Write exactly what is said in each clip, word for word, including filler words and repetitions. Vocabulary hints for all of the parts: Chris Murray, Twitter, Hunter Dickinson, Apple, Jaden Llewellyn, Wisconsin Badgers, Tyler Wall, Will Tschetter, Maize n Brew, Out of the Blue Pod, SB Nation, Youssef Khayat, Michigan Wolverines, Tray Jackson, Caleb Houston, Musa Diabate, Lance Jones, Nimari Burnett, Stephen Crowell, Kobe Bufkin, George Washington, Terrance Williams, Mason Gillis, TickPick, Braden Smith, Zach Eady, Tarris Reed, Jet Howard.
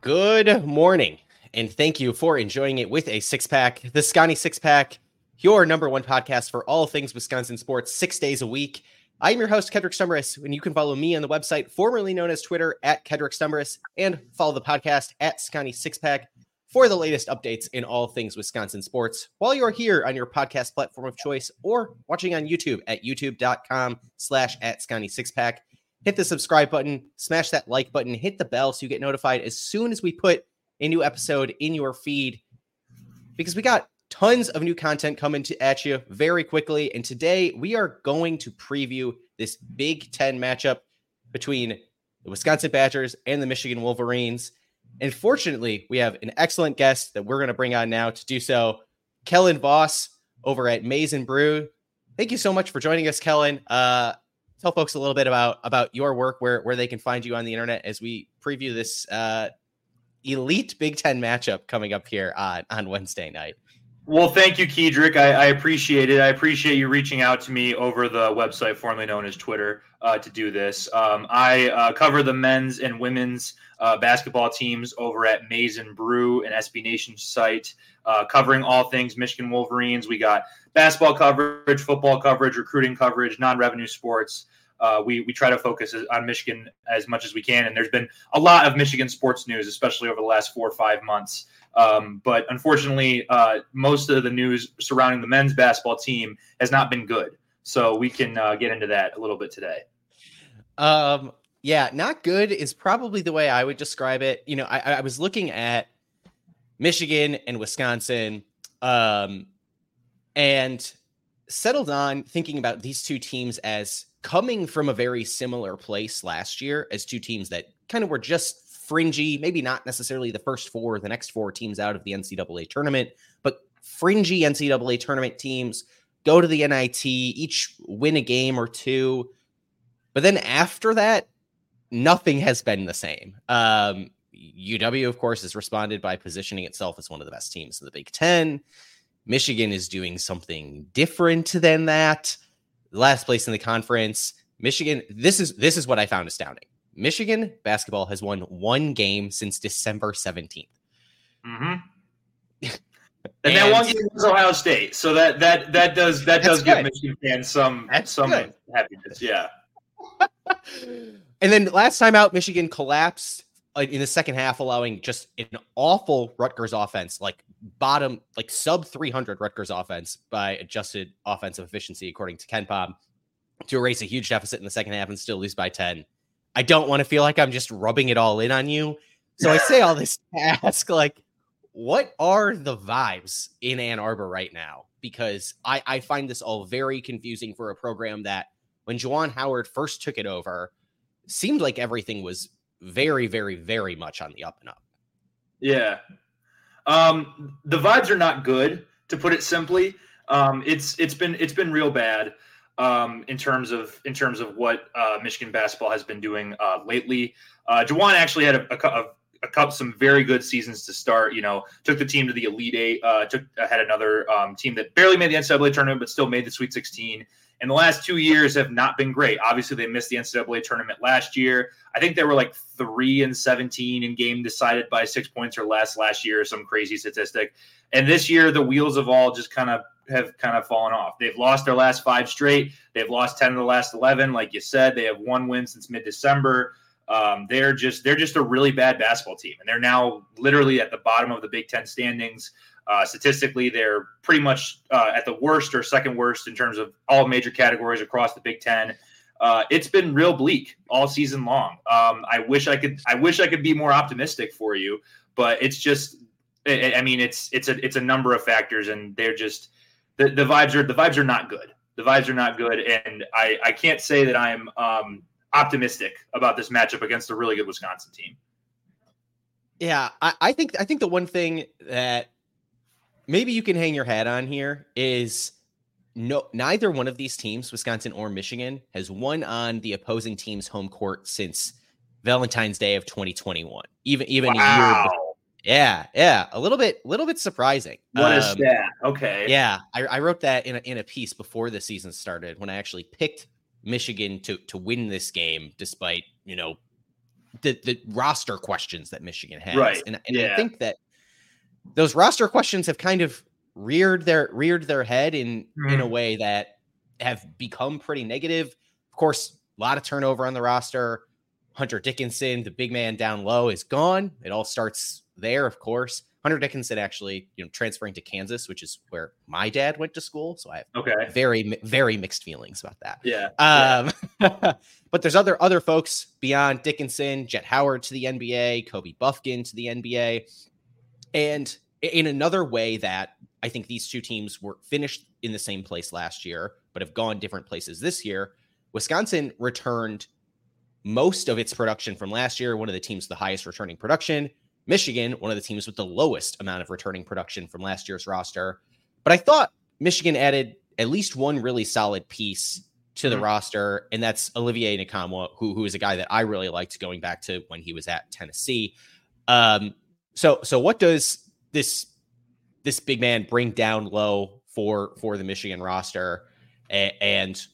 Good morning, and thank you for enjoying it with a six-pack. The Sconnie Six Pack, your number one podcast for all things Wisconsin sports, six days a week. I'm your host, Kedrick Stumbris, and you can follow me on the website, formerly known as Twitter, at Kedrick Stumbris, and follow the podcast at Sconnie Six Pack for the latest updates in all things Wisconsin sports. While you're here on your podcast platform of choice or watching on YouTube at youtube.com slash at Sconnie Six Pack, hit the subscribe button, smash that like button, hit the bell so you get notified as soon as we put a new episode in your feed, because we got tons of new content coming to, at you very quickly. And today we are going to preview this Big Ten matchup between the Wisconsin Badgers and the Michigan Wolverines. And fortunately, we have an excellent guest that we're going to bring on now to do so, Kellen Voss over at Maize n Brew. Thank you so much for joining us, Kellen. Uh, Tell folks a little bit about, about your work, where, where they can find you on the internet as we preview this uh, elite Big Ten matchup coming up here on, on Wednesday night. Well, thank you, Kedrick. I, I appreciate it. I appreciate you reaching out to me over the website formerly known as Twitter uh, to do this. Um, I uh, cover the men's and women's uh, basketball teams over at Maize n Brew, an S B Nation site, uh, covering all things Michigan Wolverines. We got basketball coverage, football coverage, recruiting coverage, non-revenue sports. Uh, we we try to focus on Michigan as much as we can, and there's been a lot of Michigan sports news, especially over the last four or five months. Um, but unfortunately, uh, most of the news surrounding the men's basketball team has not been good. So we can uh, get into that a little bit today. Um, yeah, not good is probably the way I would describe it. You know, I, I was looking at Michigan and Wisconsin, um, and settled on thinking about these two teams as coming from a very similar place last year, as two teams that kind of were just fringy, maybe not necessarily the first four or the next four teams out of the N C double A tournament, but fringy N C double A tournament teams go to the N I T, each win a game or two. But then after that, nothing has been the same. Um, U W, of course, has responded by positioning itself as one of the best teams in the Big Ten. Michigan is doing something different than that. Last place in the conference, Michigan. This is this is what I found astounding. Michigan basketball has won one game since December seventeenth. Mm-hmm. and, and that one game was Ohio State. So that that that does that does good. Give Michigan fans some that's some good. Happiness. Yeah. And then last time out, Michigan collapsed in the second half, allowing just an awful Rutgers offense, like bottom, like sub three hundred Rutgers offense by adjusted offensive efficiency, according to KenPom, to erase a huge deficit in the second half and still lose by ten. I don't want to feel like I'm just rubbing it all in on you. So I say all this to ask, like, what are the vibes in Ann Arbor right now? Because I, I find this all very confusing for a program that when Juwan Howard first took it over, seemed like everything was very, very, very much on the up and up. Yeah. Um, the vibes are not good, to put it simply. Um, it's, it's been, it's been real bad um, in terms of, in terms of what uh, Michigan basketball has been doing uh, lately. Uh, Juwan actually had a, a, a couple, some very good seasons to start, you know, took the team to the Elite Eight, uh, took, had another um, team that barely made the N C double A tournament, but still made the Sweet sixteen. And the last two years have not been great. Obviously, they missed the N C double A tournament last year. I think they were like three and seventeen in game decided by six points or less last year, some crazy statistic. And this year, the wheels of all just kind of have kind of fallen off. They've lost their last five straight. They've lost ten of the last eleven. Like you said, they have one win since mid-December. Um, they're just they're just a really bad basketball team. And they're now literally at the bottom of the Big Ten standings. Uh, statistically, they're pretty much uh, at the worst or second worst in terms of all major categories across the Big Ten. Uh, it's been real bleak all season long. Um, I wish I could. I wish I could be more optimistic for you, but it's just. I, I mean, it's it's a it's a number of factors, and they're just the, the vibes are the vibes are not good. The vibes are not good, and I, I can't say that I'm um, optimistic about this matchup against a really good Wisconsin team. Yeah, I, I think I think the one thing that maybe you can hang your hat on here is no, neither one of these teams, Wisconsin or Michigan, has won on the opposing team's home court since Valentine's Day of twenty twenty-one. Even even wow. a year before. Yeah, yeah. A little bit, little bit surprising. What um, is that? Okay. Yeah. I, I wrote that in a in a piece before the season started when I actually picked Michigan to to win this game, despite, you know, the, the roster questions that Michigan has. Right. And, and yeah. I think that those roster questions have kind of reared their reared their head in, mm. in a way that have become pretty negative. Of course, a lot of turnover on the roster. Hunter Dickinson, the big man down low, is gone. It all starts there, of course. Hunter Dickinson actually, you know, transferring to Kansas, which is where my dad went to school. So I have okay. very, very mixed feelings about that. Yeah. Um, yeah. But there's other other folks beyond Dickinson, Jet Howard to the N B A, Kobe Bufkin to the N B A. And in another way that I think these two teams were finished in the same place last year, but have gone different places this year, Wisconsin returned most of its production from last year, one of the teams with the highest returning production. Michigan, one of the teams with the lowest amount of returning production from last year's roster. But I thought Michigan added at least one really solid piece to the mm-hmm. roster, and that's Olivier Nkamhoua, who, who is a guy that I really liked going back to when he was at Tennessee. Um, so so what does this this big man bring down low for, for the Michigan roster? A- and,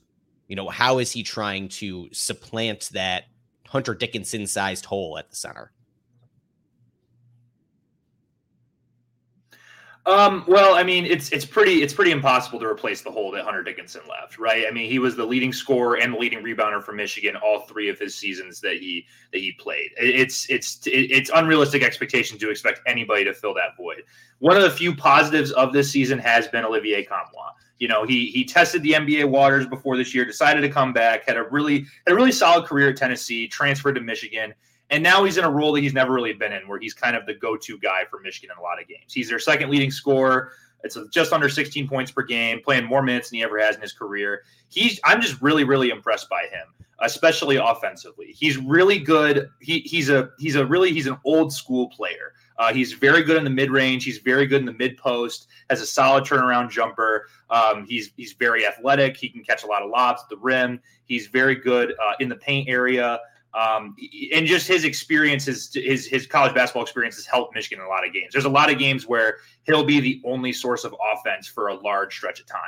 you know, how is he trying to supplant that Hunter Dickinson-sized hole at the center? Um, well, I mean, it's it's pretty it's pretty impossible to replace the hole that Hunter Dickinson left, right? I mean, he was the leading scorer and the leading rebounder for Michigan all three of his seasons that he that he played. It's it's it's unrealistic expectation to expect anybody to fill that void. One of the few positives of this season has been Olivier Nkamhoua. You know, he he tested the N B A waters before this year, decided to come back, had a really had a really solid career at Tennessee, transferred to Michigan. And now he's in a role that he's never really been in, where he's kind of the go-to guy for Michigan in a lot of games. He's their second leading scorer. It's just under sixteen points per game, playing more minutes than he ever has in his career. He's I'm just really, really impressed by him, especially offensively. He's really good. He he's a he's a really he's an old school player. Uh, he's very good in the mid-range. He's very good in the mid-post, has a solid turnaround jumper. Um, he's he's very athletic. He can catch a lot of lobs at the rim. He's very good uh, in the paint area. Um, and just his experiences, his, his college basketball experience has helped Michigan in a lot of games. There's a lot of games where he'll be the only source of offense for a large stretch of time.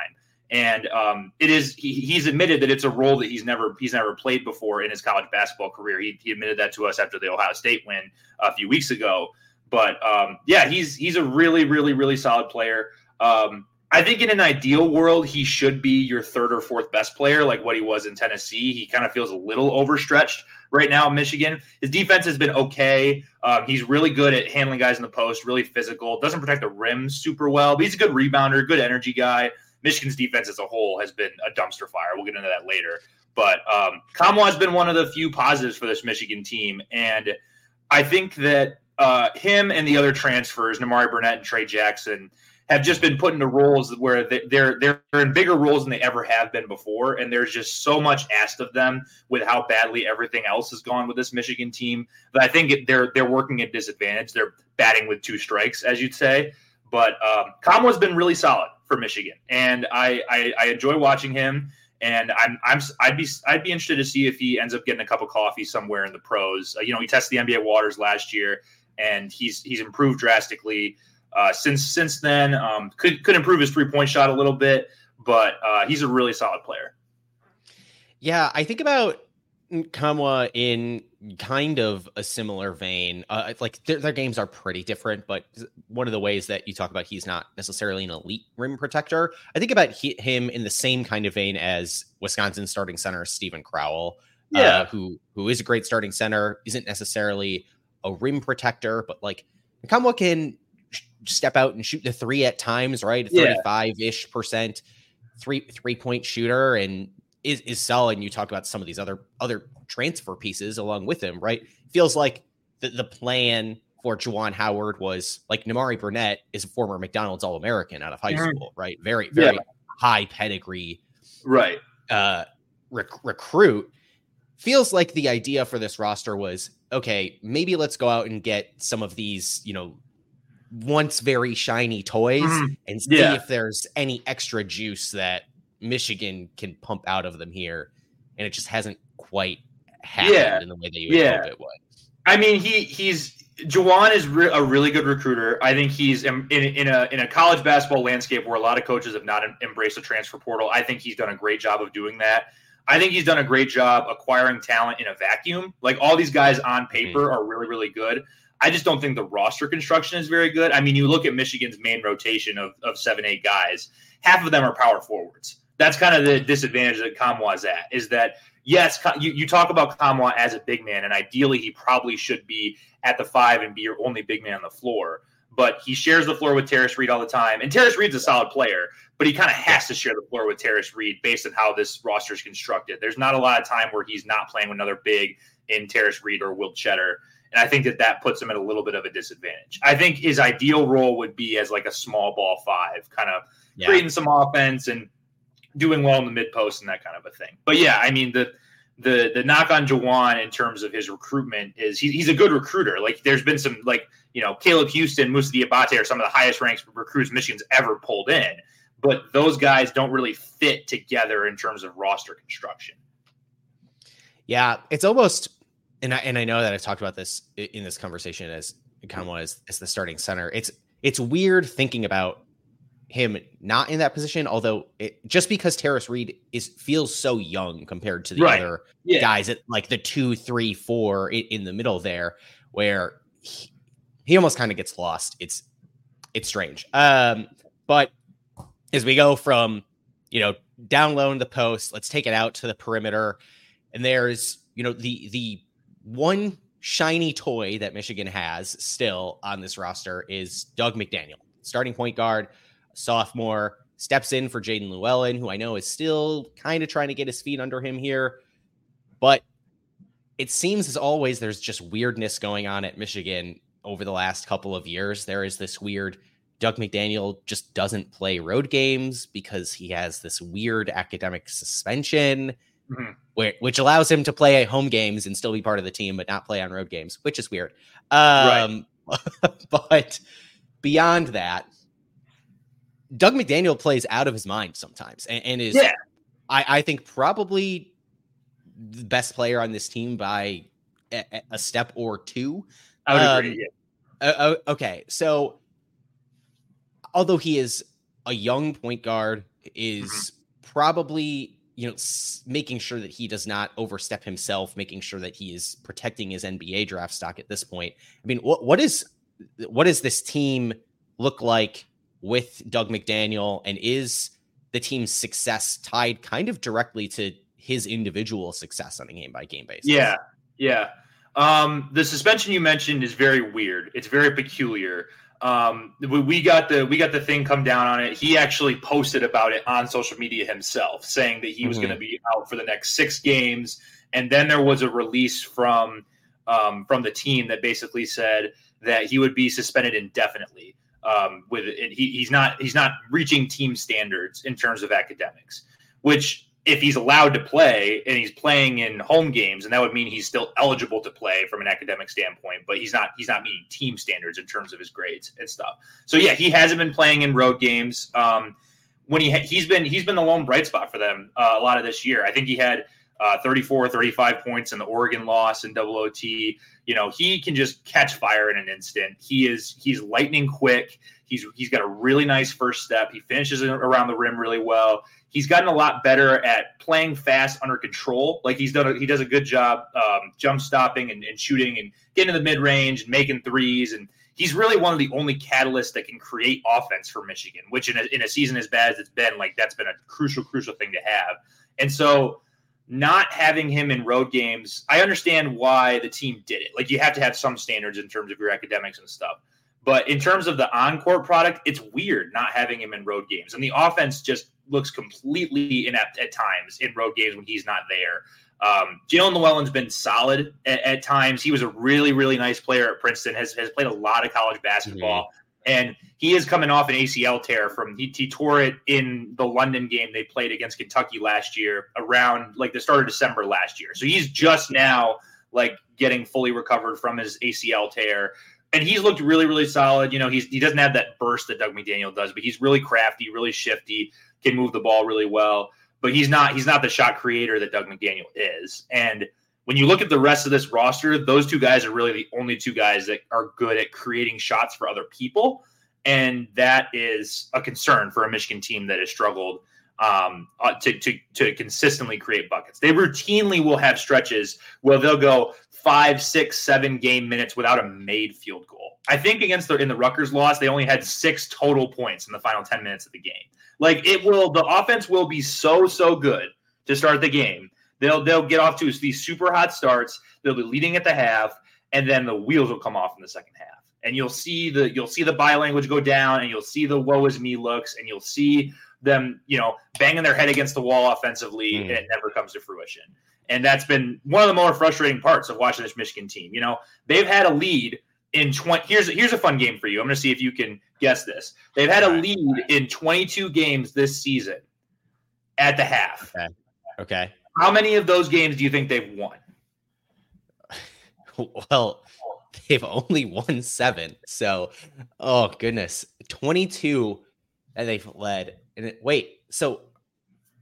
And um, it is, he, he's admitted that it's a role that he's never, he's never played before in his college basketball career. He, he admitted that to us after the Ohio State win a few weeks ago, but um, yeah, he's, he's a really, really, really solid player. Um, I think in an ideal world, he should be your third or fourth best player, like what he was in Tennessee. He kind of feels a little overstretched right now in Michigan. His defense has been okay. Um, he's really good at handling guys in the post, really physical, doesn't protect the rim super well, but he's a good rebounder, good energy guy. Michigan's defense as a whole has been a dumpster fire. We'll get into that later. But um, Kamwa has been one of the few positives for this Michigan team, and I think that uh, him and the other transfers, Nimari Burnett and Tray Jackson, have just been put into roles where they're they're in bigger roles than they ever have been before, and there's just so much asked of them with how badly everything else has gone with this Michigan team that I think they're they're working at disadvantage. They're batting with two strikes, as you'd say. But um, Kamwa's been really solid for Michigan, and I, I I enjoy watching him. And I'm I'm I'd be I'd be interested to see if he ends up getting a cup of coffee somewhere in the pros. Uh, you know, he tested the N B A waters last year, and he's he's improved drastically. Uh, since since then, um, could could improve his three-point shot a little bit, but uh, he's a really solid player. Yeah, I think about Nkamhoua in kind of a similar vein. Uh, like their, their games are pretty different, but one of the ways that you talk about he's not necessarily an elite rim protector, I think about he, him in the same kind of vein as Wisconsin starting center Stephen Crowell, yeah. uh, who who is a great starting center, isn't necessarily a rim protector, but like Nkamhoua can step out and shoot the three at times, right? thirty-five ish percent three, three point shooter and is, is solid. And you talk about some of these other, other transfer pieces along with him, right? Feels like the, the plan for Juwan Howard was like Nimari Burnett is a former McDonald's All-American out of high school, right? Very, very yeah. high pedigree, right? Uh, rec- recruit. Feels like the idea for this roster was, okay, maybe let's go out and get some of these, you know, once very shiny toys mm-hmm. and see yeah. if there's any extra juice that Michigan can pump out of them here. And it just hasn't quite happened yeah. in the way that you would yeah. hope it would. I mean, he he's Juwan is re- a really good recruiter. I think he's in, in, in a in a college basketball landscape where a lot of coaches have not em- embraced the transfer portal. I think he's done a great job of doing that. I think he's done a great job acquiring talent in a vacuum. Like, all these guys on paper mm-hmm. are really, really good. I just don't think the roster construction is very good. I mean, you look at Michigan's main rotation of, of seven, eight guys, half of them are power forwards. That's kind of the disadvantage that Kamwa's at, is that, yes, you, you talk about Kamwa as a big man, and ideally he probably should be at the five and be your only big man on the floor. But he shares the floor with Tarris Reed all the time. And Terrance Reed's a solid player, but he kind of has to share the floor with Tarris Reed based on how this roster is constructed. There's not a lot of time where he's not playing with another big in Tarris Reed or Will Tschetter. And I think that that puts him at a little bit of a disadvantage. I think his ideal role would be as like a small ball five, kind of yeah. creating some offense and doing well in the mid post and that kind of a thing. But yeah, I mean, the the the knock on Juwan in terms of his recruitment is he, he's a good recruiter. Like, there's been some, like, you know, Caleb Houston, Musa Diabate are some of the highest ranked recruits Michigan's ever pulled in. But those guys don't really fit together in terms of roster construction. Yeah, it's almost... And I, and I know that I've talked about this in this conversation as Kamwa is, as the starting center. It's it's weird thinking about him not in that position, although it, just because Tarris Reed is feels so young compared to the right. other yeah. guys at like the two, three, four in, in the middle there, where he, he almost kind of gets lost. It's it's strange. Um, but as we go from, you know, down low in the post, let's take it out to the perimeter, and there's, you know, the the one shiny toy that Michigan has still on this roster is Doug McDaniels, starting point guard, sophomore, steps in for Jaden Llewellyn, who I know is still kind of trying to get his feet under him here. But it seems, as always, there's just weirdness going on at Michigan over the last couple of years. There is this weird Doug McDaniels just doesn't play road games because he has this weird academic suspension. Mm-hmm. Which allows him to play home games and still be part of the team, but not play on road games, which is weird. Um, right. But beyond that, Doug McDaniels plays out of his mind sometimes and, and is, yeah. I, I think, probably the best player on this team by a, a step or two. I would um, agree. Yeah. Uh, okay. So, although he is a young point guard, is mm-hmm. probably... you know, making sure that he does not overstep himself, making sure that he is protecting his N B A draft stock at this point. I mean, what what is what does this team look like with Doug McDaniels, and is the team's success tied kind of directly to his individual success on a game by game basis? Yeah, yeah. Um, the suspension you mentioned is very weird. It's very peculiar. Um, we, we got the, we got the thing come down on it. He actually posted about it on social media himself, saying that he mm-hmm. was going to be out for the next six games. And then there was a release from, um, from the team that basically said that he would be suspended indefinitely. Um, with it, he, he's not, he's not reaching team standards in terms of academics, which, if he's allowed to play and he's playing in home games, and that would mean he's still eligible to play from an academic standpoint, but he's not, he's not meeting team standards in terms of his grades and stuff. So yeah, he hasn't been playing in road games. Um, when he ha- he's been, he's been the lone bright spot for them uh, a lot of this year. I think he had uh, thirty-four, thirty-five points in the Oregon loss in double O T. You know, he can just catch fire in an instant. He is, he's lightning quick. He's, he's got a really nice first step. He finishes around the rim really well. He's gotten a lot better at playing fast under control. Like, he's done, a, he does a good job um, jump stopping and, and shooting and getting to the mid range and making threes. And he's really one of the only catalysts that can create offense for Michigan, which in a, in a season as bad as it's been, like, that's been a crucial, crucial thing to have. And so, not having him in road games, I understand why the team did it. Like, you have to have some standards in terms of your academics and stuff. But in terms of the on-court product, it's weird not having him in road games. And the offense just looks completely inept at times in road games when he's not there. Um, Jalen Llewellyn's been solid at, at times. He was a really, really nice player at Princeton, has has played a lot of college basketball. Mm-hmm. And he is coming off an A C L tear from – he tore it in the London game they played against Kentucky last year around, like, the start of December last year. So he's just now, like, getting fully recovered from his A C L tear. And he's looked really, really solid. You know, he's, he doesn't have that burst that Doug McDaniels does, but he's really crafty, really shifty, can move the ball really well. But he's not he's not the shot creator that Doug McDaniels is. And when you look at the rest of this roster, those two guys are really the only two guys that are good at creating shots for other people. And that is a concern for a Michigan team that has struggled um, to, to, to consistently create buckets. They routinely will have stretches where they'll go five, six, seven game minutes without a made field goal. I think against the, in the Rutgers loss, they only had six total points in the final ten minutes of the game. Like it will, the offense will be so, so good to start the game. They'll, they'll get off to these super hot starts. They'll be leading at the half, and then the wheels will come off in the second half. And you'll see the you'll see the body language go down, and you'll see the woe is me looks, and you'll see them, you know, banging their head against the wall offensively, mm. and it never comes to fruition. And that's been one of the more frustrating parts of watching this Michigan team. You know, they've had a lead in twenty. Here's here's a fun game for you. I'm going to see if you can guess this. They've had a lead in twenty-two games this season at the half. Okay. Okay. How many of those games do you think they've won? Well, they've only won seven. So, oh, goodness. twenty-two that they've led. And it, wait, so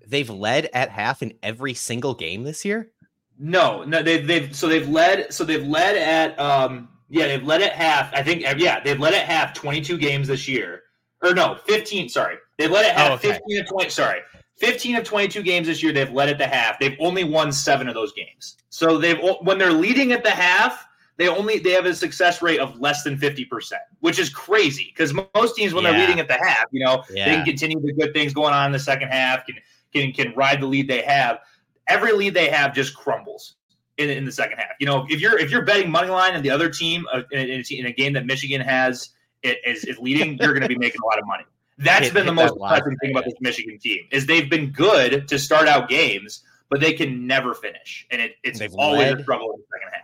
they've led at half in every single game this year? No, no, they've, they've, so they've led, so they've led at, um, yeah, they've led at half. I think, yeah, they've led at half twenty-two games this year. Or no, fifteen, sorry. They've led at half, oh, okay. fifteen of twenty, sorry. fifteen of twenty-two games this year, they've led at the half. They've only won seven of those games. So they've, when they're leading at the half, They only they have a success rate of less than fifty percent, which is crazy because most teams, when yeah. they're leading at the half, you know, yeah. they can continue the good things going on in the second half, can can can ride the lead they have. Every lead they have just crumbles in, in the second half. You know, if you're if you're betting money line and the other team uh, in, in, in a game that Michigan has it, is, is leading, you're going to be making a lot of money. That's hit, been the most impressive thing about this Michigan team is they've been good to start out games, but they can never finish, and it, it's they've always led. a struggle in the second half.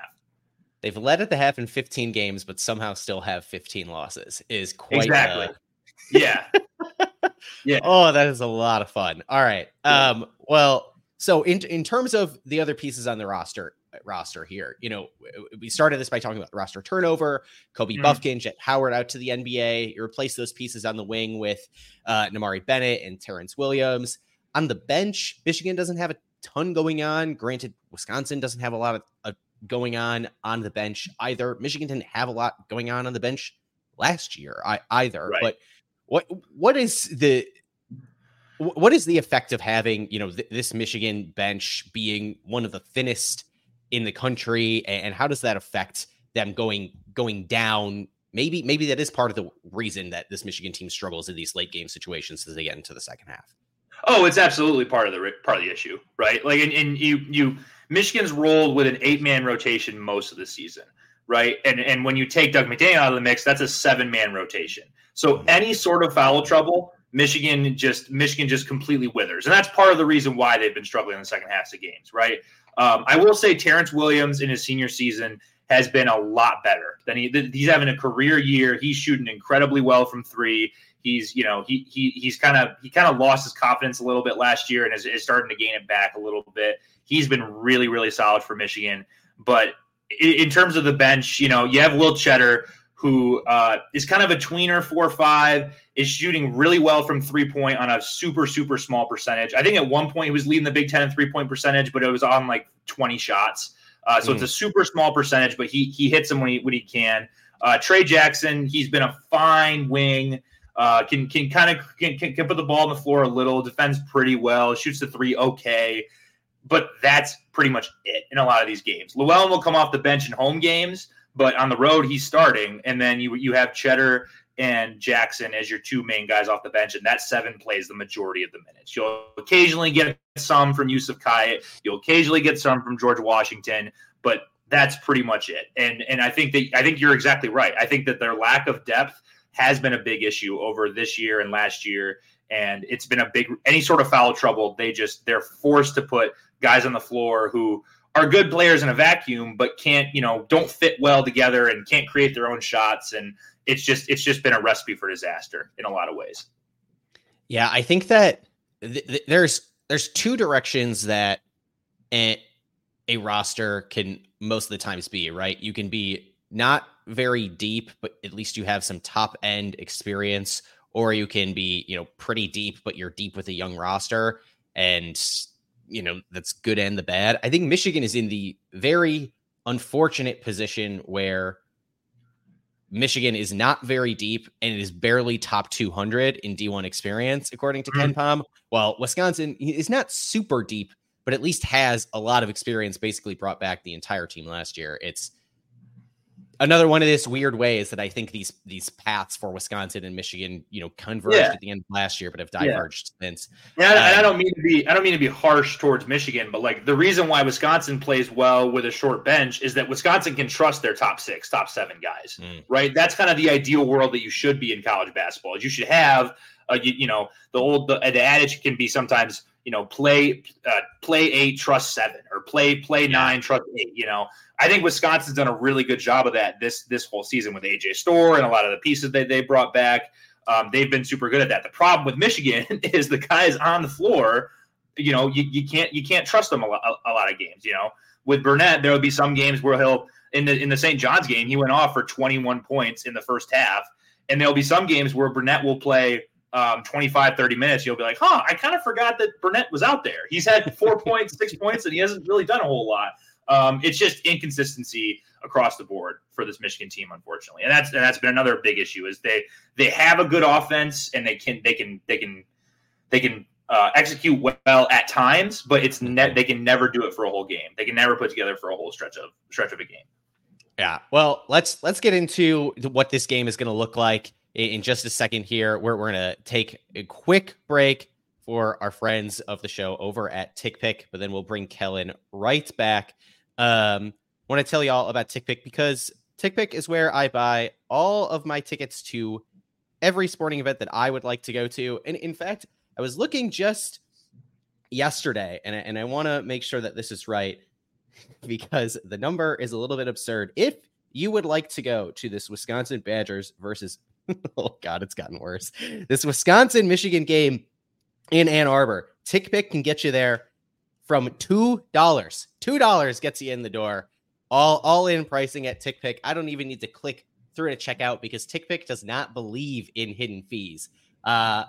They've led at the half in fifteen games, but somehow still have fifteen losses. Is quite exactly, the... yeah, yeah. Oh, that is a lot of fun. All right. Yeah. Um. Well, so in in terms of the other pieces on the roster roster here, you know, we started this by talking about roster turnover. Kobe mm-hmm. Bufkin, Jet Howard out to the N B A. You replace those pieces on the wing with uh, Nimari Burnett and Terrance Williams on the bench. Michigan doesn't have a ton going on. Granted, Wisconsin doesn't have a lot of. A, going on on the bench either. Michigan didn't have a lot going on on the bench last year either. Right. But what what is the what is the effect of having, you know, th- this Michigan bench being one of the thinnest in the country, and how does that affect them going going down? Maybe maybe that is part of the reason that this Michigan team struggles in these late game situations as they get into the second half. Oh, it's absolutely part of the part of the issue, right? Like, and, and you you Michigan's rolled with an eight-man rotation most of the season, right? And and when you take Doug McDaniels out of the mix, that's a seven-man rotation. So any sort of foul trouble, Michigan just Michigan just completely withers, and that's part of the reason why they've been struggling in the second halves of games, right? Um, I will say Terrance Williams in his senior season has been a lot better than he. Th- he's having a career year. He's shooting incredibly well from three. He's, you know, he he he's kind of he kind of lost his confidence a little bit last year and is, is starting to gain it back a little bit. He's been really, really solid for Michigan. But in, in terms of the bench, you know, you have Will Tschetter, who uh, is kind of a tweener four five, is shooting really well from three-point on a super, super small percentage. I think at one point he was leading the Big Ten in three-point percentage, but it was on like twenty shots. Uh, so mm. it's a super small percentage, but he he hits them when he, when he can. Uh, Tray Jackson, he's been a fine wing. Uh, can can kind of can, can put the ball on the floor a little, defends pretty well, shoots the three okay, but that's pretty much it in a lot of these games. Llewellyn will come off the bench in home games, but on the road he's starting, and then you you have Tschetter and Jackson as your two main guys off the bench, and that seven plays the majority of the minutes. You'll occasionally get some from Youssef Khayat, you'll occasionally get some from George Washington, but that's pretty much it. And and I think that I think you're exactly right. I think that their lack of depth has been a big issue over this year and last year. And it's been a big, any sort of foul trouble. They just, they're forced to put guys on the floor who are good players in a vacuum, but can't, you know, don't fit well together and can't create their own shots. And it's just, it's just been a recipe for disaster in a lot of ways. Yeah. I think that th- th- there's, there's two directions that a, a roster can most of the times be, right? You can be not very deep, but at least you have some top end experience, or you can be, you know, pretty deep, but you're deep with a young roster, and, you know, that's good and the bad. I think Michigan is in the very unfortunate position where Michigan is not very deep, and it is barely top two hundred in D one experience, according to mm-hmm. KenPom. Well, Wisconsin is not super deep, but at least has a lot of experience, basically brought back the entire team last year. It's another one of this weird way is that I think these these paths for Wisconsin and Michigan, you know, converged yeah. at the end of last year, but have diverged yeah. since. Yeah, um, and I don't mean to be I don't mean to be harsh towards Michigan, but like the reason why Wisconsin plays well with a short bench is that Wisconsin can trust their top six, top seven guys, mm. right? That's kind of the ideal world that you should be in college basketball. You should have, a, you, you know, the old the, the adage can be sometimes, you know, play uh, play eight, trust seven, or play play nine, trust eight. You know, I think Wisconsin's done a really good job of that this this whole season with A J Storr and a lot of the pieces that they brought back. Um, they've been super good at that. The problem with Michigan is the guys on the floor. You know, you, you can't you can't trust them a lot, a, a lot of games. You know, with Burnett, there will be some games where he'll in the in the Saint John's game he went off for twenty-one points in the first half, and there'll be some games where Burnett will play Um, twenty-five, thirty minutes, you'll be like, huh, I kind of forgot that Burnett was out there. He's had four points, six points, and he hasn't really done a whole lot. Um, it's just inconsistency across the board for this Michigan team, unfortunately. And that's and that's been another big issue is they they have a good offense and they can they can they can they can uh, execute well at times, but it's ne- they can never do it for a whole game. They can never put together for a whole stretch of stretch of a game. Yeah. Well, let's let's get into what this game is going to look like in just a second here. We're, we're going to take a quick break for our friends of the show over at TickPick, but then we'll bring Kellen right back. Um, want to tell you all about TickPick because TickPick is where I buy all of my tickets to every sporting event that I would like to go to. And in fact, I was looking just yesterday, and I, and I want to make sure that this is right because the number is a little bit absurd. If you would like to go to this Wisconsin Badgers versus oh, God, it's gotten worse. This Wisconsin-Michigan game in Ann Arbor. TickPick can get you there from two dollars. two dollars gets you in the door. All, all in pricing at TickPick. I don't even need to click through to check out because TickPick does not believe in hidden fees. Uh,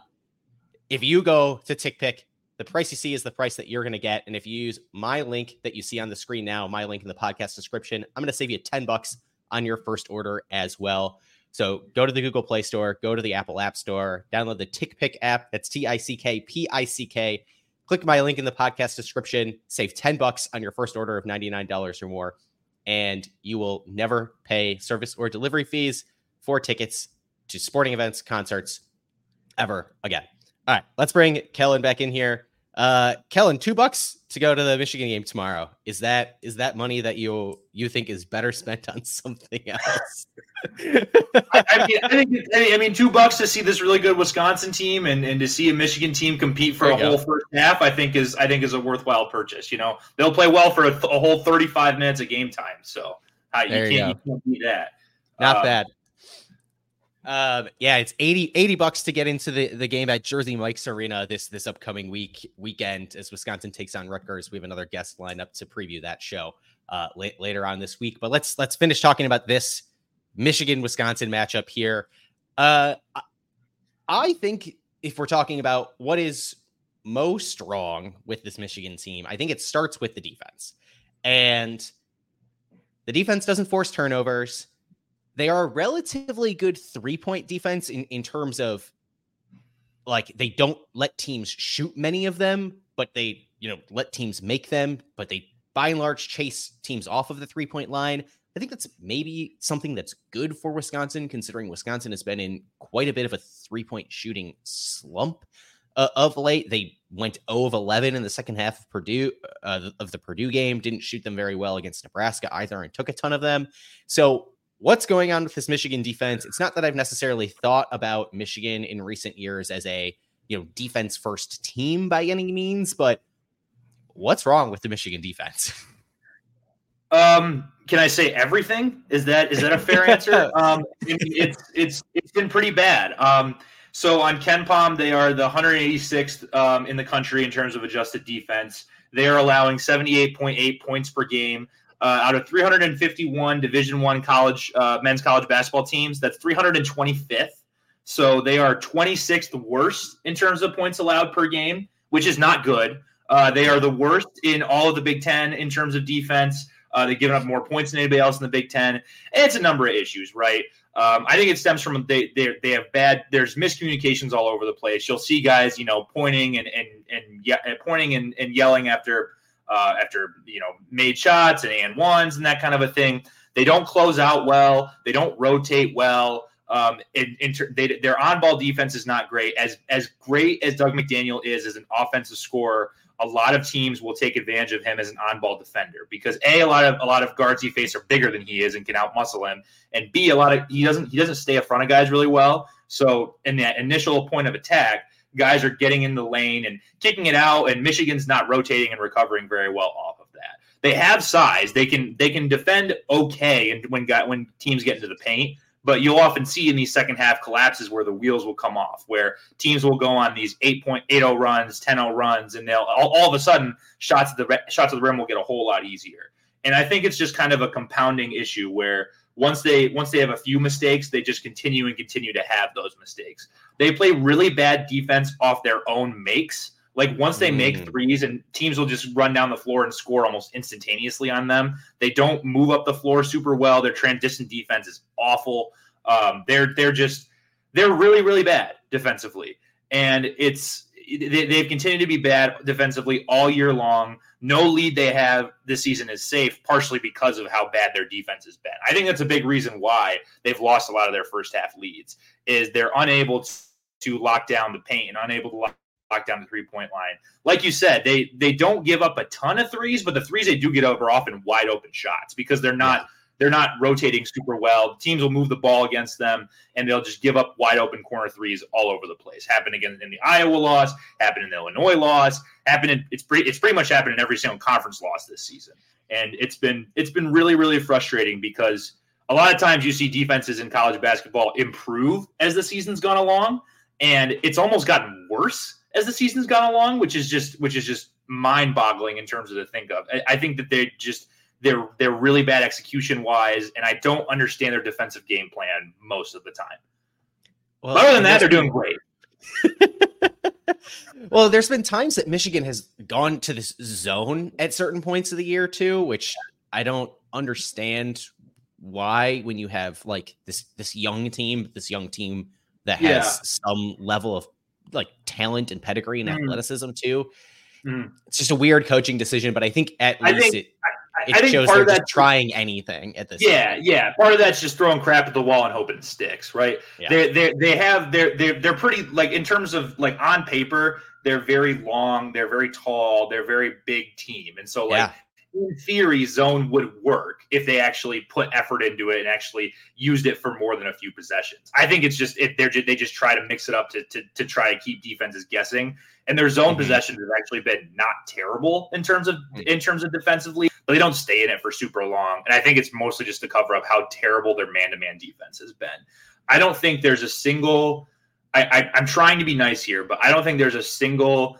if you go to TickPick, the price you see is the price that you're going to get. And if you use my link that you see on the screen now, my link in the podcast description, I'm going to save you ten bucks on your first order as well. So go to the Google Play Store, go to the Apple App Store, download the TickPick app. That's T I C K P I C K. Click my link in the podcast description. Save ten bucks on your first order of ninety-nine dollars or more, and you will never pay service or delivery fees for tickets to sporting events, concerts, ever again. All right, let's bring Kellen back in here. Uh, Kellen, two bucks to go to the Michigan game tomorrow. Is that is that money that you you think is better spent on something else? I, I, mean, I, think, I mean, two bucks to see this really good Wisconsin team and, and to see a Michigan team compete for a whole go. first half, I think is I think is a worthwhile purchase. You know, they'll play well for a, th- a whole thirty-five minutes of game time. So uh, you, can't, you, you can't do that. Not uh, bad. Um, yeah, it's eighty bucks to get into the, the game at Jersey Mike's Arena this this upcoming week weekend as Wisconsin takes on Rutgers. We have another guest lined up to preview that show uh, late, later on this week. But let's let's finish talking about this Michigan-Wisconsin matchup here. Uh, I think if we're talking about what is most wrong with this Michigan team, I think it starts with the defense. And the defense doesn't force turnovers. They are a relatively good three-point defense in, in terms of, like, they don't let teams shoot many of them, but they, you know, let teams make them, but they, by and large, chase teams off of the three-point line. I think that's maybe something that's good for Wisconsin, considering Wisconsin has been in quite a bit of a three-point shooting slump uh, of late. They went zero of eleven in the second half of Purdue uh, of the Purdue game, didn't shoot them very well against Nebraska either, and took a ton of them. So what's going on with this Michigan defense? It's not that I've necessarily thought about Michigan in recent years as a, you know, defense first team by any means, but what's wrong with the Michigan defense? Um, can I say everything? Is that is that a fair answer? Um, it, it's it's it's been pretty bad. Um, so on KenPom, they are the one hundred eighty-sixth um, in the country in terms of adjusted defense. They are allowing seventy-eight point eight points per game. Uh, out of three hundred fifty-one Division I college uh, men's college basketball teams, that's three hundred twenty-fifth. So they are twenty-sixth worst in terms of points allowed per game, which is not good. Uh, they are the worst in all of the Big Ten in terms of defense. Uh, they've given up more points than anybody else in the Big Ten. And it's a number of issues, right? Um, I think it stems from they, they they have bad. There's miscommunications all over the place. You'll see guys, you know, pointing and and and yeah, pointing and, and yelling after uh, after you know made shots and and ones and that kind of a thing. They don't close out well. They don't rotate well. Um, and, and they, their on-ball defense is not great. As as great as Doug McDaniel is as an offensive scorer, a lot of teams will take advantage of him as an on-ball defender because a a lot of a lot of guards he faces are bigger than he is and can outmuscle him, and b a lot of he doesn't he doesn't stay in front of guys really well. So in that initial point of attack, guys are getting in the lane and kicking it out, and Michigan's not rotating and recovering very well off of that. They have size; they can they can defend okay, and when guy, when teams get into the paint. But you'll often see in these second half collapses where the wheels will come off, where teams will go on these eight point eight oh runs, ten oh runs, and they'll all, all of a sudden shots at the shots at the rim will get a whole lot easier. And I think it's just kind of a compounding issue where once they once they have a few mistakes, they just continue and continue to have those mistakes. They play really bad defense off their own makes. Like once they make threes and teams will just run down the floor and score almost instantaneously on them. They don't move up the floor super well. Their transition defense is awful. Um, they're they're just they're really really bad defensively, and it's they, they've continued to be bad defensively all year long. No lead they have this season is safe, partially because of how bad their defense has been. I think that's a big reason why they've lost a lot of their first half leads is they're unable to lock down the paint and unable to lock. lock down the three-point line. Like you said, they they don't give up a ton of threes, but the threes they do get up are often wide open shots because they're not they're not rotating super well. Teams will move the ball against them, and they'll just give up wide open corner threes all over the place. Happened again in the Iowa loss, happened in the Illinois loss, happened in, it's pretty it's pretty much happened in every single conference loss this season. And it's been it's been really, really frustrating because a lot of times you see defenses in college basketball improve as the season's gone along, and it's almost gotten worse as the season's gone along, which is just which is just mind-boggling in terms of the think of. I, I think that they just they're they're really bad execution-wise, and I don't understand their defensive game plan most of the time. Well, other than that, they're doing great. Well, there's been times that Michigan has gone to this zone at certain points of the year too, which I don't understand why when you have like this this young team, this young team that has yeah. some level of like talent and pedigree and mm. athleticism too. Mm. It's just a weird coaching decision, but I think at I least think, it, I, I, it I shows they're just trying anything at this. Yeah. Time. Yeah. Part of that's just throwing crap at the wall and hoping it sticks. Right. Yeah. They they they have, they're, they're, they're pretty like in terms of like on paper, they're very long, they're very tall, they're very big team. And so like, yeah. in theory, zone would work if they actually put effort into it and actually used it for more than a few possessions. I think it's just if they're just, they just try to mix it up to, to to try to keep defenses guessing. And their zone mm-hmm. possessions have actually been not terrible in terms of mm-hmm. in terms of defensively, but they don't stay in it for super long. And I think it's mostly just to cover up how terrible their man-to-man defense has been. I don't think there's a single. I, I I'm trying to be nice here, but I don't think there's a single.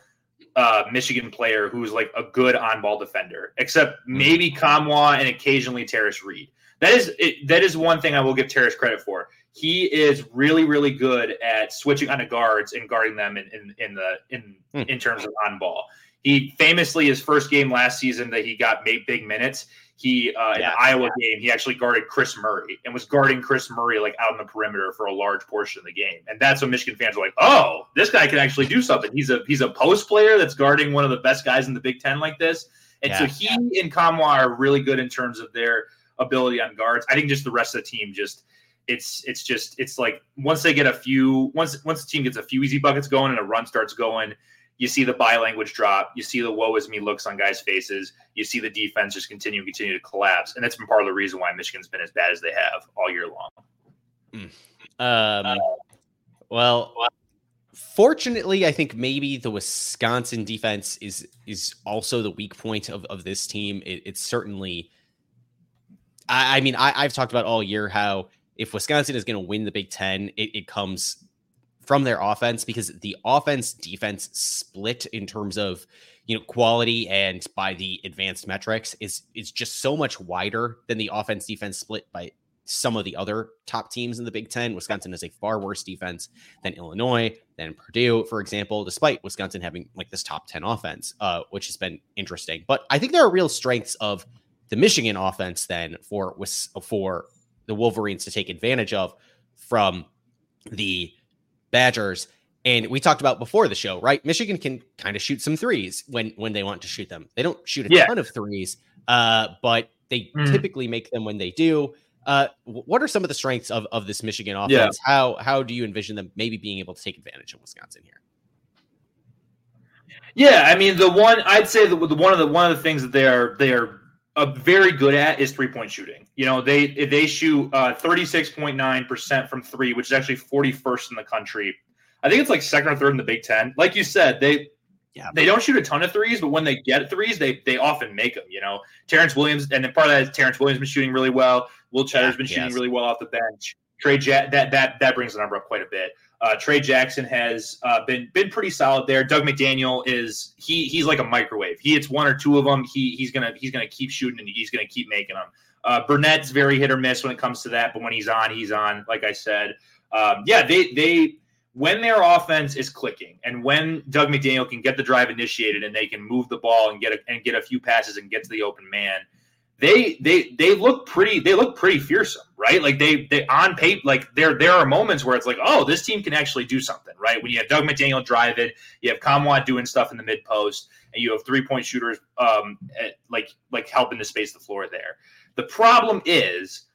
Uh, Michigan player who's like a good on-ball defender, except maybe Nkamhoua and occasionally Tarris Reed. That is it, that is one thing I will give Tarris credit for. He is really, really good at switching on the guards and guarding them in in, in the in hmm. in terms of on-ball. He famously his first game last season that he got made big minutes. He uh, in yeah. the Iowa game, he actually guarded Chris Murray and was guarding Chris Murray like out on the perimeter for a large portion of the game. And that's when Michigan fans were like, "Oh, this guy can actually do something. He's a he's a post player that's guarding one of the best guys in the Big Ten like this." And yeah. so he and Nkamhoua are really good in terms of their ability on guards. I think just the rest of the team just it's it's just it's like once they get a few once once the team gets a few easy buckets going and a run starts going. You see the body language drop. You see the woe is me looks on guys' faces. You see the defense just continue and continue to collapse. And that's been part of the reason why Michigan's been as bad as they have all year long. Mm. Um, uh, well, fortunately, I think maybe the Wisconsin defense is is also the weak point of, of this team. It, it's certainly – I mean, I, I've talked about all year how if Wisconsin is going to win the Big Ten, it, it comes – from their offense, because the offense defense split in terms of, you know, quality and by the advanced metrics is, is just so much wider than the offense defense split by some of the other top teams in the Big Ten. Wisconsin is a far worse defense than Illinois, than Purdue, for example, despite Wisconsin having like this top ten offense, uh, which has been interesting. But I think there are real strengths of the Michigan offense then for for the Wolverines to take advantage of from the Badgers. And we talked about before the show, right? Michigan can kind of shoot some threes when, when they want to shoot them. They don't shoot a yeah. ton of threes, uh, but they mm. typically make them when they do. Uh, what are some of the strengths of, of this Michigan offense? Yeah. How how do you envision them maybe being able to take advantage of Wisconsin here? Yeah, I mean, the one I'd say that one of the one of the things that they are they are uh, very good at is three point shooting. You know, they they shoot thirty-six point nine percent from three, which is actually forty-first in the country. I think it's like second or third in the Big Ten. Like you said, they yeah. they don't shoot a ton of threes, but when they get threes, they they often make them. You know, Terrance Williams, and then part of that is Terrance Williams been shooting really well. Will Tschetter's yeah, been shooting yes. really well off the bench. Tray ja- that that that brings the number up quite a bit. Uh, Tray Jackson has uh, been been pretty solid there. Doug McDaniel is he he's like a microwave. He hits one or two of them. He he's gonna he's gonna keep shooting and he's gonna keep making them. Uh, Burnett's very hit or miss when it comes to that, but when he's on, he's on. Like I said, um, yeah, they they. When their offense is clicking and when Doug McDaniel can get the drive initiated and they can move the ball and get a, and get a few passes and get to the open man, they they they look pretty they look pretty fearsome, right? Like they they on paper, like there there are moments where it's like, oh, this team can actually do something, right? When you have Doug McDaniel driving, you have Nkamhoua doing stuff in the mid post, and you have three point shooters um at, like like helping to space the floor there. The problem is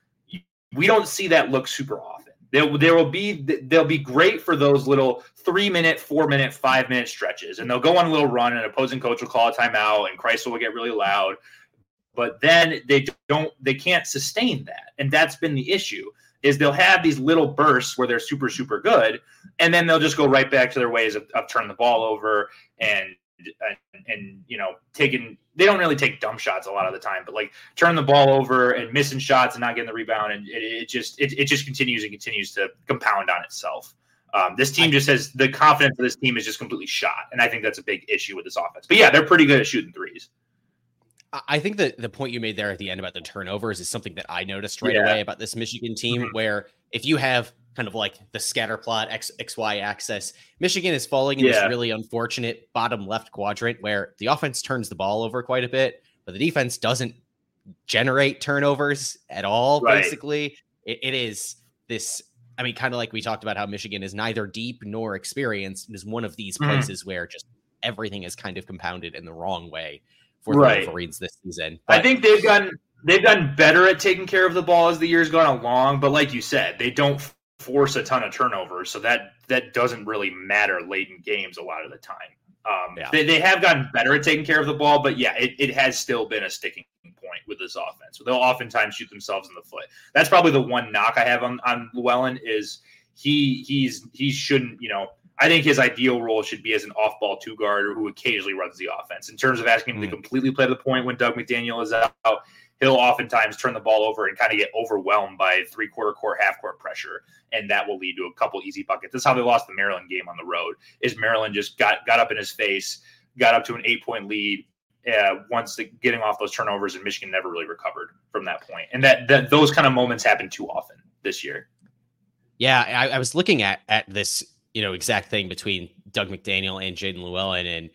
we don't see that look super often. There, there will be they'll be great for those little three-minute, four-minute, five-minute stretches, and they'll go on a little run, and an opposing coach will call a timeout, and Chrysler will get really loud. But then they don't, they can't sustain that, and that's been the issue. Is they'll have these little bursts where they're super, super good, and then they'll just go right back to their ways of, of turning the ball over and and and you know taking. They don't really take dumb shots a lot of the time, but like turn the ball over and missing shots and not getting the rebound. And it, it just, it, it just continues and continues to compound on itself. Um, this team just has the confidence of this team is just completely shot. And I think that's a big issue with this offense, but yeah, they're pretty good at shooting threes. I think that the point you made there at the end about the turnovers is something that I noticed right yeah. away about this Michigan team, mm-hmm. where if you have kind of like the scatter plot X, X, Y axis, Michigan is falling in yeah. this really unfortunate bottom left quadrant where the offense turns the ball over quite a bit, but the defense doesn't generate turnovers at all. Right. Basically it, it is this, I mean, kind of like we talked about how Michigan is neither deep nor experienced. It is one of these mm-hmm. places where just everything is kind of compounded in the wrong way for right. the Wolverines this season. But I think they've gotten, they've gotten better at taking care of the ball as the year's gone along, but like you said, they don't force a ton of turnovers, so that that doesn't really matter late in games a lot of the time. Um, yeah. they, they have gotten better at taking care of the ball, but yeah, it, it has still been a sticking point with this offense. So they'll oftentimes shoot themselves in the foot. That's probably the one knock I have on, on Llewellyn is he he's he shouldn't, you know, I think his ideal role should be as an off-ball two-guard who occasionally runs the offense. In terms of asking him mm. to completely play to the point when Doug McDaniel is out, he'll oftentimes turn the ball over and kind of get overwhelmed by three-quarter court, half-court pressure, and that will lead to a couple easy buckets. That's how they lost the Maryland game on the road, is Maryland just got, got up in his face, got up to an eight-point lead uh, once the, getting off those turnovers, and Michigan never really recovered from that point. And that, that those kind of moments happen too often this year. Yeah, I, I was looking at at this you know exact thing between Doug McDaniel and Jaden Llewellyn, and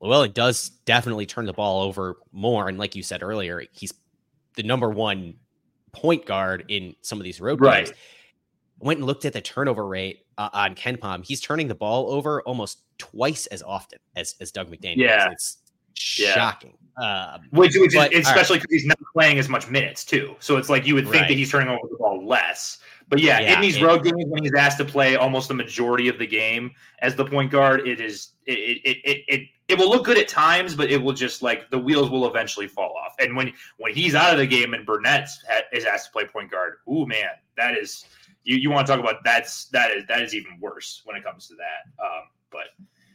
Llewellyn does definitely turn the ball over more, and like you said earlier, he's the number one point guard in some of these road right. games. I went and looked at the turnover rate uh, on KenPom. He's turning the ball over almost twice as often as, as Doug McDaniel. Yeah. It's shocking. Yeah. Um, which, which but, is, especially because right. he's not playing as much minutes too. So it's like, you would think right. that he's turning over the ball less, but yeah, yeah in these it, road games, when he's asked to play almost the majority of the game as the point guard, it is, it, it, it, it, it will look good at times, but it will just like the wheels will eventually fall off. And when, when he's out of the game and Burnett is asked to play point guard, ooh man, that is you. You want to talk about that's that is that is even worse when it comes to that. Um, but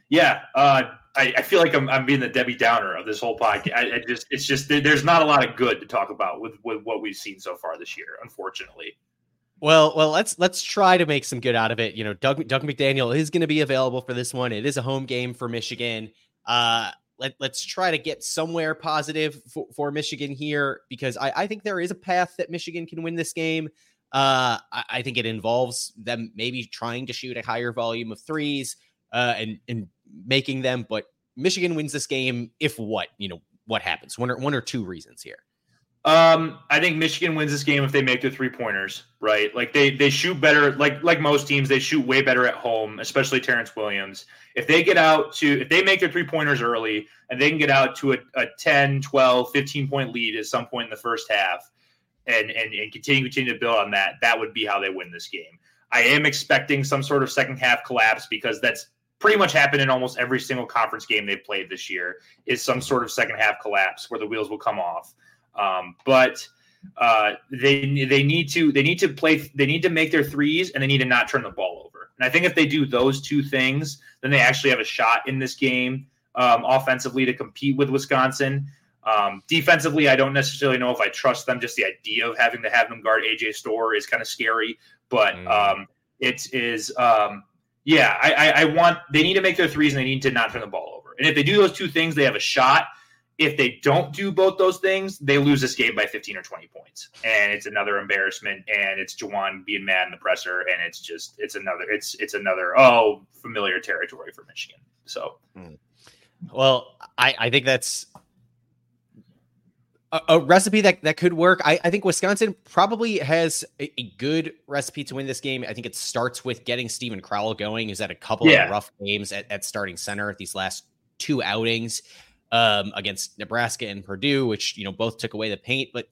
yeah, uh, I, I feel like I'm I'm being the Debbie Downer of this whole podcast. I, I just it's just there's not a lot of good to talk about with, with what we've seen so far this year, unfortunately. Well, well, let's let's try to make some good out of it. You know, Doug Doug McDaniel is going to be available for this one. It is a home game for Michigan. Uh, let, let's try to get somewhere positive for, for Michigan here, because I, I think there is a path that Michigan can win this game. Uh, I, I think it involves them maybe trying to shoot a higher volume of threes uh, and, and making them. But Michigan wins this game if what, you know, what happens? One or, one or two reasons here. Um, I think Michigan wins this game if they make the three pointers, right? Like they, they shoot better, like, like most teams, they shoot way better at home, especially Terrance Williams. If they get out to, if they make their three pointers early and they can get out to a, a ten, twelve, fifteen point lead at some point in the first half and, and, and continue, continue to build on that, that would be how they win this game. I am expecting some sort of second half collapse because that's pretty much happened in almost every single conference game they've played this year is some sort of second half collapse where the wheels will come off. Um, but uh, they they need to they need to play they need to make their threes and they need to not turn the ball over. And I think if they do those two things, then they actually have a shot in this game um, offensively to compete with Wisconsin. Um, defensively, I don't necessarily know if I trust them. Just the idea of having to have them guard A J Storr is kind of scary. But mm. um, it is um, yeah. I, I, I want they need to make their threes and they need to not turn the ball over. And if they do those two things, they have a shot. If they don't do both those things, they lose this game by fifteen or twenty points. And it's another embarrassment. And it's Juwan being mad in the presser. And it's just, it's another, it's, it's another, oh, familiar territory for Michigan. So, well, I, I think that's a, a recipe that, that could work. I, I think Wisconsin probably has a, a good recipe to win this game. I think it starts with getting Stephen Crowell going. He's had a couple yeah. of rough games at, at starting center at these last two outings. Um, against Nebraska and Purdue, which, you know, both took away the paint, but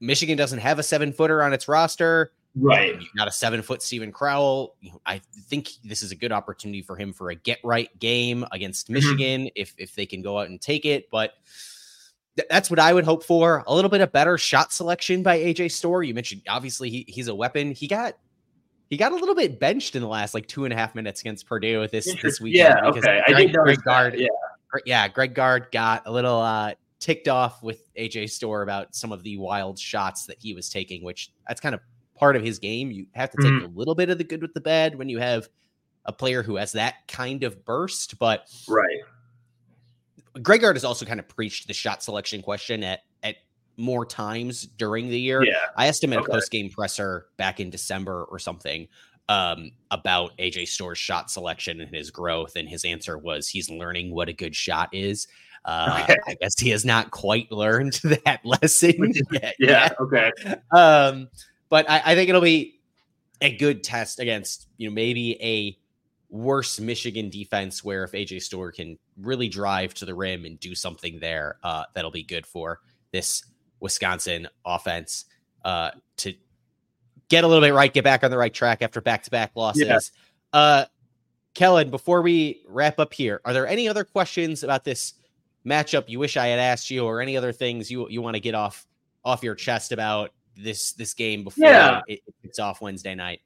Michigan doesn't have a seven footer on its roster, right? Not a seven foot Stephen Crowell. You know, I think this is a good opportunity for him for a get right game against Michigan. Mm-hmm. If, if they can go out and take it, but th- that's what I would hope for. A little bit of better shot selection by A J Storr. You mentioned, obviously he, he's a weapon. He got, He got a little bit benched in the last like two and a half minutes against Purdue this, this weekend. Yeah, because okay. Greg, I did Greg Gard, yeah. yeah, Greg Gard got a little uh, ticked off with A J Storr about some of the wild shots that he was taking, which that's kind of part of his game. You have to take mm-hmm. a little bit of the good with the bad when you have a player who has that kind of burst. But right, Greg Gard has also kind of preached the shot selection question at at. more times during the year. Yeah. I asked him in okay. a post-game presser back in December or something um, about A J Storr's shot selection and his growth. And his answer was he's learning what a good shot is. Uh, okay. I guess he has not quite learned that lesson yet. yeah. Okay. Um, but I, I think it'll be a good test against, you know, maybe a worse Michigan defense where if A J Storr can really drive to the rim and do something there, uh, that'll be good for this Wisconsin offense uh, to get a little bit right, get back on the right track after back-to-back losses. Yeah. Uh, Kellen, before we wrap up here, are there any other questions about this matchup you wish I had asked you or any other things you, you want to get off off your chest about this, this game before yeah. it, it's off Wednesday night?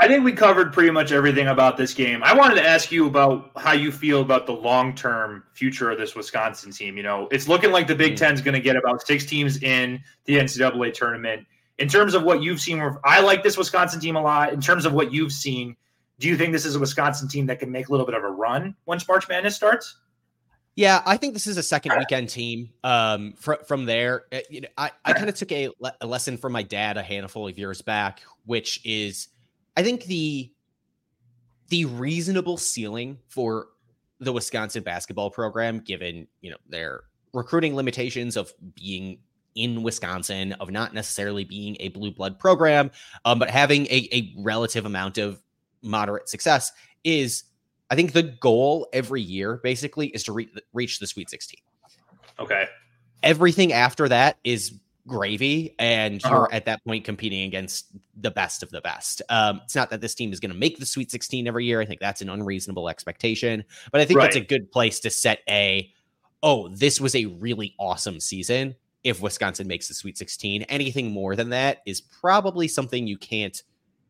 I think we covered pretty much everything about this game. I wanted to ask you about how you feel about the long-term future of this Wisconsin team. You know, it's looking like the Big Ten is going to get about six teams in the N C double A tournament. In terms of what you've seen, I like this Wisconsin team a lot. In terms of what you've seen, do you think this is a Wisconsin team that can make a little bit of a run once March Madness starts? Yeah, I think this is a second weekend team. Um, fr- from there, you know, I, I kind of took a, le- a lesson from my dad a handful of years back, which is – I think the the reasonable ceiling for the Wisconsin basketball program, given, you know, their recruiting limitations of being in Wisconsin, of not necessarily being a blue blood program, um, but having a, a relative amount of moderate success is, I think the goal every year basically is to re- reach the Sweet sixteen. Okay. Everything after that is gravy, and you're uh-huh. at that point competing against the best of the best. Um, it's not that this team is going to make the Sweet sixteen every year. I think that's an unreasonable expectation, but I think right. that's a good place to set a, oh, this was a really awesome season. If Wisconsin makes the Sweet sixteen, anything more than that is probably something you can't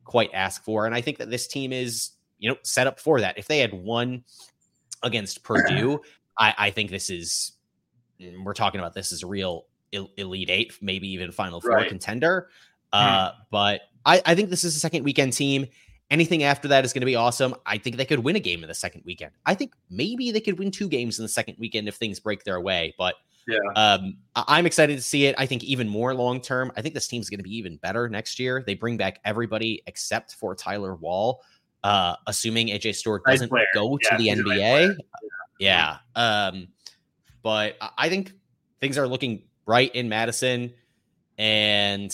quite ask for. And I think that this team is, you know, set up for that. If they had won against Purdue, I, I think this is, we're talking about this as real Elite Eight, maybe even Final Four right. contender. Uh, hmm. But I, I think this is a second weekend team. Anything after that is going to be awesome. I think they could win a game in the second weekend. I think maybe they could win two games in the second weekend if things break their way. But yeah. um, I, I'm excited to see it. I think even more long-term, I think this team's going to be even better next year. They bring back everybody except for Tyler Wall, uh, assuming A J Storr doesn't nice go yeah, to the N B A. Yeah. yeah. Um, but I think things are looking right in Madison. And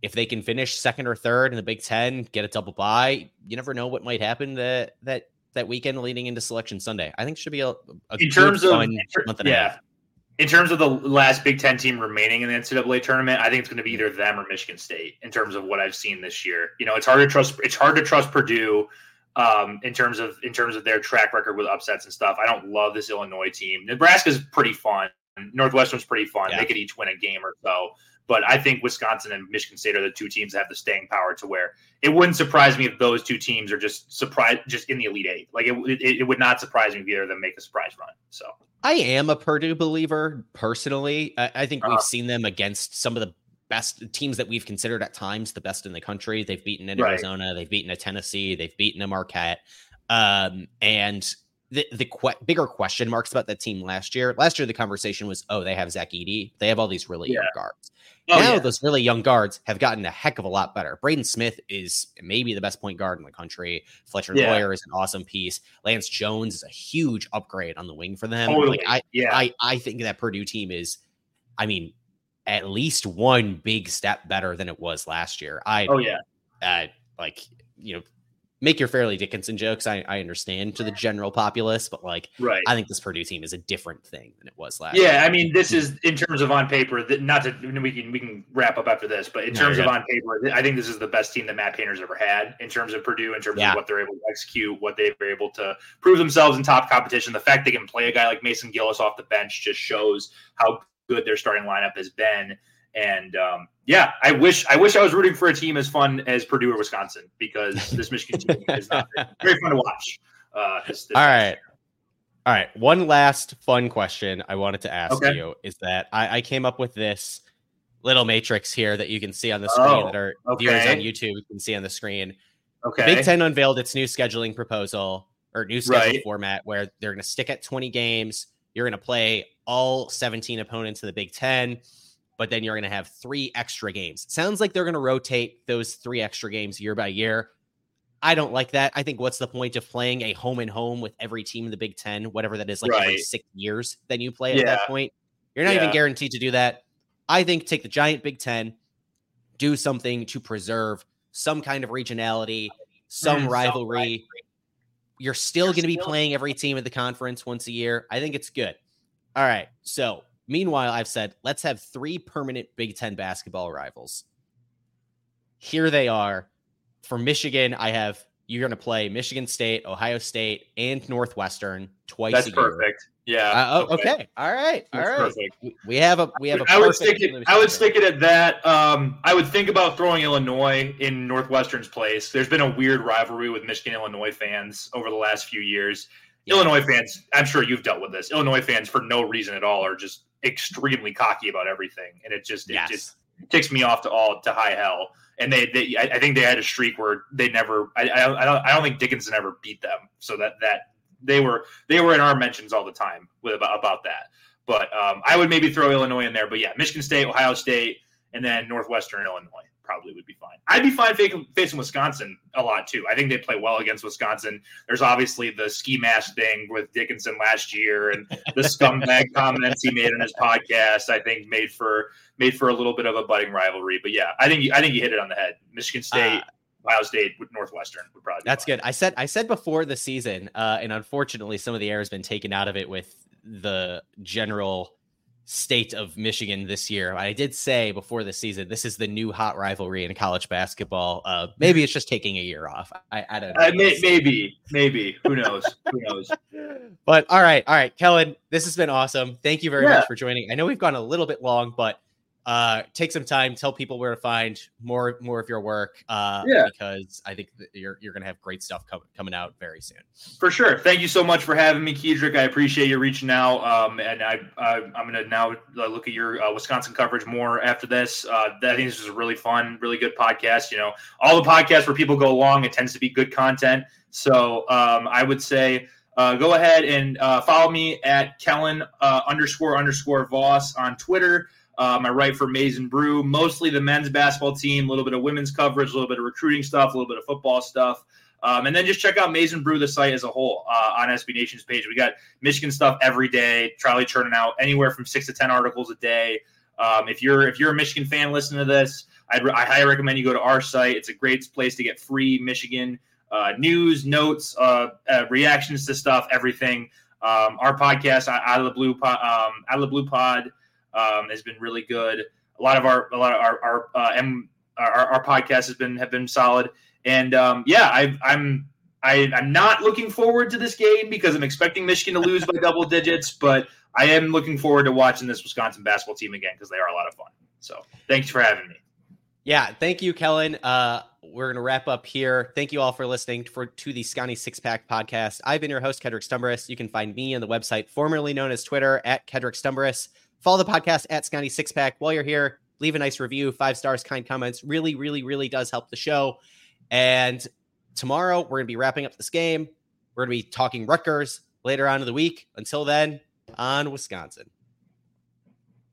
if they can finish second or third in the Big Ten, get a double bye, you never know what might happen that that that weekend leading into Selection Sunday. I think it should be a, a in terms of month and yeah. a half. In terms of the last Big Ten team remaining in the N C double A tournament, I think it's going to be either them or Michigan State in terms of what I've seen this year. You know, it's hard to trust. It's hard to trust Purdue um, in terms of in terms of their track record with upsets and stuff. I don't love this Illinois team. Nebraska's pretty fun. Northwestern's pretty fun. Yeah. They could each win a game or so. But I think Wisconsin and Michigan State are the two teams that have the staying power to where it wouldn't surprise me if those two teams are just surprise, just in the Elite Eight. Like it, it, it would not surprise me if either of them make a surprise run. So I am a Purdue believer personally. I, I think uh-huh. we've seen them against some of the best teams that we've considered at times the best in the country. They've beaten an right. Arizona, they've beaten a Tennessee, they've beaten a Marquette, um, and. The, the que- bigger question marks about that team last year. Last year, the conversation was, oh, they have Zach Eady. They have all these really yeah. young guards. Oh, now yeah. those really young guards have gotten a heck of a lot better. Braden Smith is maybe the best point guard in the country. Fletcher yeah. Lawyer is an awesome piece. Lance Jones is a huge upgrade on the wing for them. Totally. Like, I, yeah. I, I think that Purdue team is, I mean, at least one big step better than it was last year. I, oh, yeah. Uh, like, you know, make your Fairleigh Dickinson jokes. I, I understand to the general populace, but like, right. I think this Purdue team is a different thing than it was last year. Yeah. I mean, this is in terms of on paper that not to, we can, we can wrap up after this, but in no, terms of good. on paper, I think this is the best team that Matt Painter's ever had in terms of Purdue, in terms yeah. of what they're able to execute, what they were able to prove themselves in top competition. The fact they can play a guy like Mason Gillis off the bench just shows how good their starting lineup has been. And um, yeah, I wish I wish I was rooting for a team as fun as Purdue or Wisconsin, because this Michigan team is not very fun to watch. Uh, this, this All right. Year. All right. One last fun question I wanted to ask okay. you is that I, I came up with this little matrix here that you can see on the screen oh, that our okay. viewers on YouTube you can see on the screen. Okay. The Big Ten unveiled its new scheduling proposal or new schedule right. format where they're going to stick at twenty games. You're going to play all seventeen opponents in the Big Ten, but then you're going to have three extra games. Sounds like they're going to rotate those three extra games year by year. I don't like that. I think what's the point of playing a home and home with every team in the Big Ten, whatever that is, like right. every six years then you play yeah. at that point. You're not yeah. even guaranteed to do that. I think take the giant Big Ten, do something to preserve some kind of regionality, some mm, rivalry. So rivalry. You're still going to be playing every team at the conference once a year. I think it's good. All right. So, meanwhile, I've said, let's have three permanent Big Ten basketball rivals. Here they are. For Michigan, I have, you're going to play Michigan State, Ohio State, and Northwestern twice That's a year. That's perfect. Yeah. Uh, oh, okay. okay. All right. That's All right. Perfect. We, we have a, we have a, I would stick it, I would stick it at that. Um, I would think about throwing Illinois in Northwestern's place. There's been a weird rivalry with Michigan, Illinois fans over the last few years. Yeah. Illinois fans, I'm sure you've dealt with this. Illinois fans, for no reason at all, are just extremely cocky about everything, and it just it yes. just ticks me off to all to high hell. And they, they I, I think they had a streak where they never. I, I, I don't. I don't think Dickinson ever beat them. So that that they were they were in our mentions all the time with about, about that. But um, I would maybe throw Illinois in there. But yeah, Michigan State, Ohio State, and then Northwestern Illinois probably would be fine. I'd be fine facing Wisconsin a lot too. I think they play well against Wisconsin. There's obviously the ski mask thing with Dickinson last year and the scumbag comments he made on his podcast, I think made for, made for a little bit of a budding rivalry, but yeah, I think, you, I think you hit it on the head. Michigan State, uh, Ohio State with Northwestern would probably be That's fine. Good. I said, I said before the season, uh, and unfortunately some of the air has been taken out of it with the general state of Michigan this year. I did say before the season, this is the new hot rivalry in college basketball. Uh, maybe it's just taking a year off. I, I don't know. Uh, may, maybe, maybe. Who knows? Who knows? But all right, all right, Kellen, this has been awesome. Thank you very yeah. much for joining. I know we've gone a little bit long, but uh, take some time. Tell people where to find more, more of your work. Uh, yeah. Because I think that you're you're gonna have great stuff coming coming out very soon. For sure. Thank you so much for having me, Kedrick. I appreciate you reaching out. Um, and I, I I'm gonna now look at your uh, Wisconsin coverage more after this. Uh, I think this is a really fun, really good podcast. You know, all the podcasts where people go long, it tends to be good content. So um, I would say. Uh, go ahead and uh, follow me at Kellen uh, underscore underscore Voss on Twitter. Um, I write for Maize n Brew, mostly the men's basketball team, a little bit of women's coverage, a little bit of recruiting stuff, a little bit of football stuff. Um, and then just check out Maize n Brew, the site as a whole, uh, on S B Nation's page. We got Michigan stuff every day, Charlie churning out anywhere from six to ten articles a day. Um, if you're if you're a Michigan fan listening to this, I'd, I highly recommend you go to our site. It's a great place to get free Michigan uh, news, notes, uh, uh, reactions to stuff, everything. Um, our podcast, Out of the Blue Pod, um, Out of the Blue Pod um, has been really good. A lot of our a lot of our our uh, M, our, our podcast has been have been solid. And um, yeah, I, I'm I, I'm not looking forward to this game because I'm expecting Michigan to lose by double digits, but I am looking forward to watching this Wisconsin basketball team again because they are a lot of fun. So thanks for having me. Yeah, thank you, Kellen. Uh, we're going to wrap up here. Thank you all for listening for to the Sconnie Six Pack podcast. I've been your host, Kedrick Stumbris. You can find me on the website formerly known as Twitter at Kedrick Stumbris. Follow the podcast at Sconnie Six Pack. While you're here, leave a nice review, five stars, kind comments. Really, really, really does help the show. And tomorrow, we're going to be wrapping up this game. We're going to be talking Rutgers later on in the week. Until then, on Wisconsin.